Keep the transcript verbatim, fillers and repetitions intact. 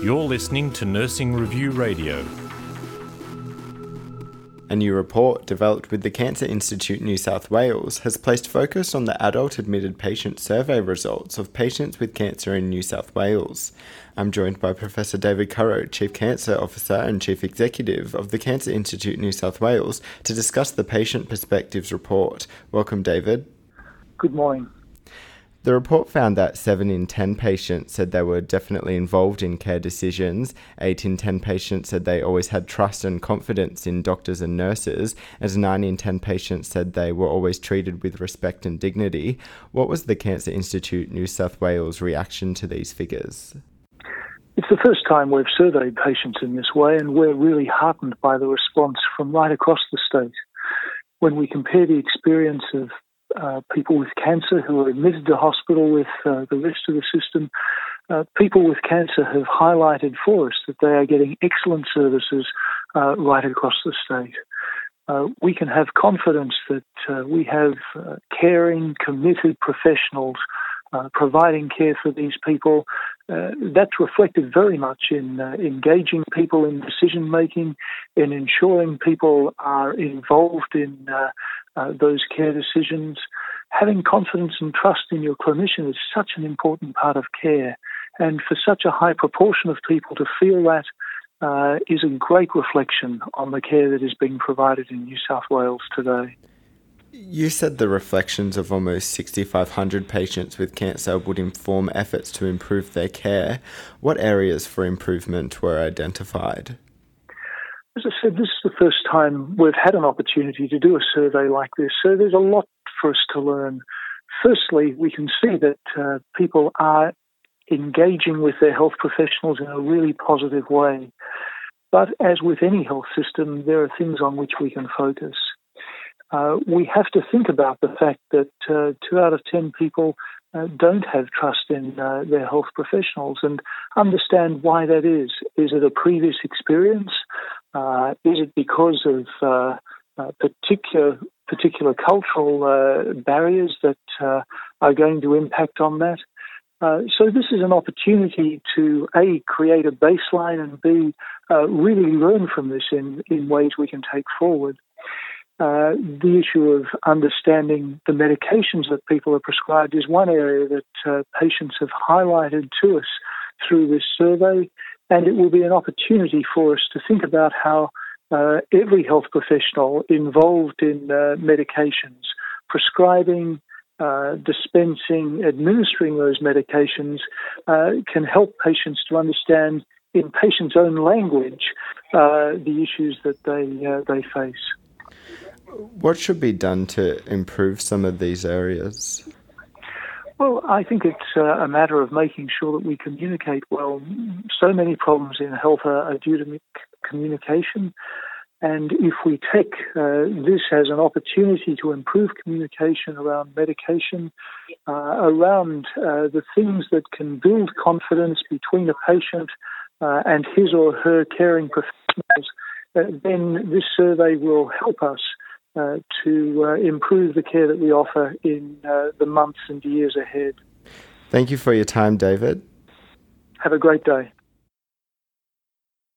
You're listening to Nursing Review Radio. A new report developed with the Cancer Institute New South Wales has placed focus on the Adult Admitted Patient Survey results of patients with cancer in New South Wales. I'm joined by Professor David Currow, Chief Cancer Officer and Chief Executive of the Cancer Institute New South Wales, to discuss the Patient Perspectives report. Welcome, David. Good morning. The report found that seven in ten patients said they were definitely involved in care decisions, eight in ten patients said they always had trust and confidence in doctors and nurses, and nine in ten patients said they were always treated with respect and dignity. What was the Cancer Institute New South Wales reaction to these figures? It's the first time we've surveyed patients in this way, and we're really heartened by the response from right across the state. When we compare the experience of Uh, people with cancer who are admitted to hospital with uh, the rest of the system, uh, people with cancer have highlighted for us that they are getting excellent services uh, right across the state. Uh, we can have confidence that uh, we have uh, caring, committed professionals uh, providing care for these people. Uh, that's reflected very much in uh, engaging people in decision-making, in ensuring people are involved in uh, uh, those care decisions. Having confidence and trust in your clinician is such an important part of care. And for such a high proportion of people to feel that uh, is a great reflection on the care that is being provided in New South Wales today. You said the reflections of almost six thousand five hundred patients with cancer would inform efforts to improve their care. What areas for improvement were identified? As I said, this is the first time we've had an opportunity to do a survey like this, so there's a lot for us to learn. Firstly, we can see that uh, people are engaging with their health professionals in a really positive way. But as with any health system, there are things on which we can focus. Uh, we have to think about the fact that uh, two out of ten people uh, don't have trust in uh, their health professionals and understand why that is. Is it a previous experience? Uh, is it because of uh, uh, particular particular cultural uh, barriers that uh, are going to impact on that? Uh, so this is an opportunity to, A, create a baseline and, B, uh, really learn from this in, in ways we can take forward. Uh, the issue of understanding the medications that people are prescribed is one area that uh, patients have highlighted to us through this survey, and it will be an opportunity for us to think about how uh, every health professional involved in uh, medications, prescribing, uh, dispensing, administering those medications, uh, can help patients to understand in patients' own language uh, the issues that they uh, they face. What should be done to improve some of these areas? Well, I think it's uh, a matter of making sure that we communicate well. So many problems in health are, are due to communication. And if we take uh, this as an opportunity to improve communication around medication, uh, around uh, the things that can build confidence between a patient uh, and his or her caring professionals, Uh, then this survey will help us uh, to uh, improve the care that we offer in uh, the months and years ahead. Thank you for your time, David. Have a great day.